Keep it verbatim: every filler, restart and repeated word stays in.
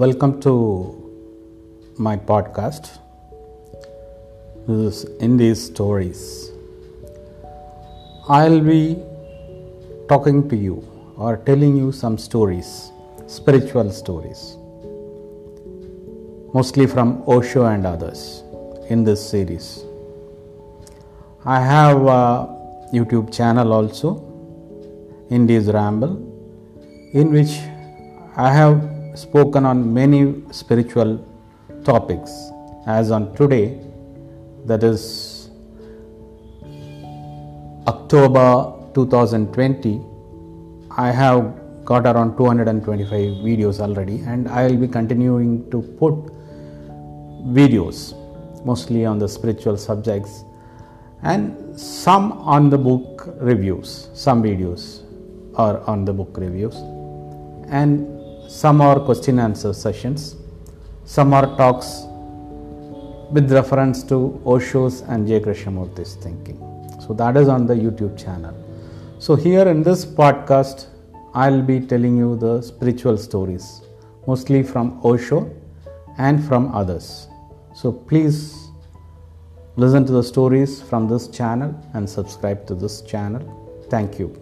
Welcome to my podcast. This is Indies Stories. I'll be talking to you or telling you some stories, spiritual stories, mostly from Osho and others in this series. I have a YouTube channel also, Indies Ramble, in which I have spoken on many spiritual topics, as on today, that is October twenty twenty. I have got around two hundred twenty-five videos already, and I will be continuing to put videos mostly on the spiritual subjects and some on the book reviews. Some videos are on the book reviews and some are question answer sessions, some are talks with reference to Osho's and J. Krishnamurti's thinking. So that is on the YouTube channel. So here in this podcast, I'll be telling you the spiritual stories, mostly from Osho and from others. So please listen to the stories from this channel and subscribe to this channel. Thank you.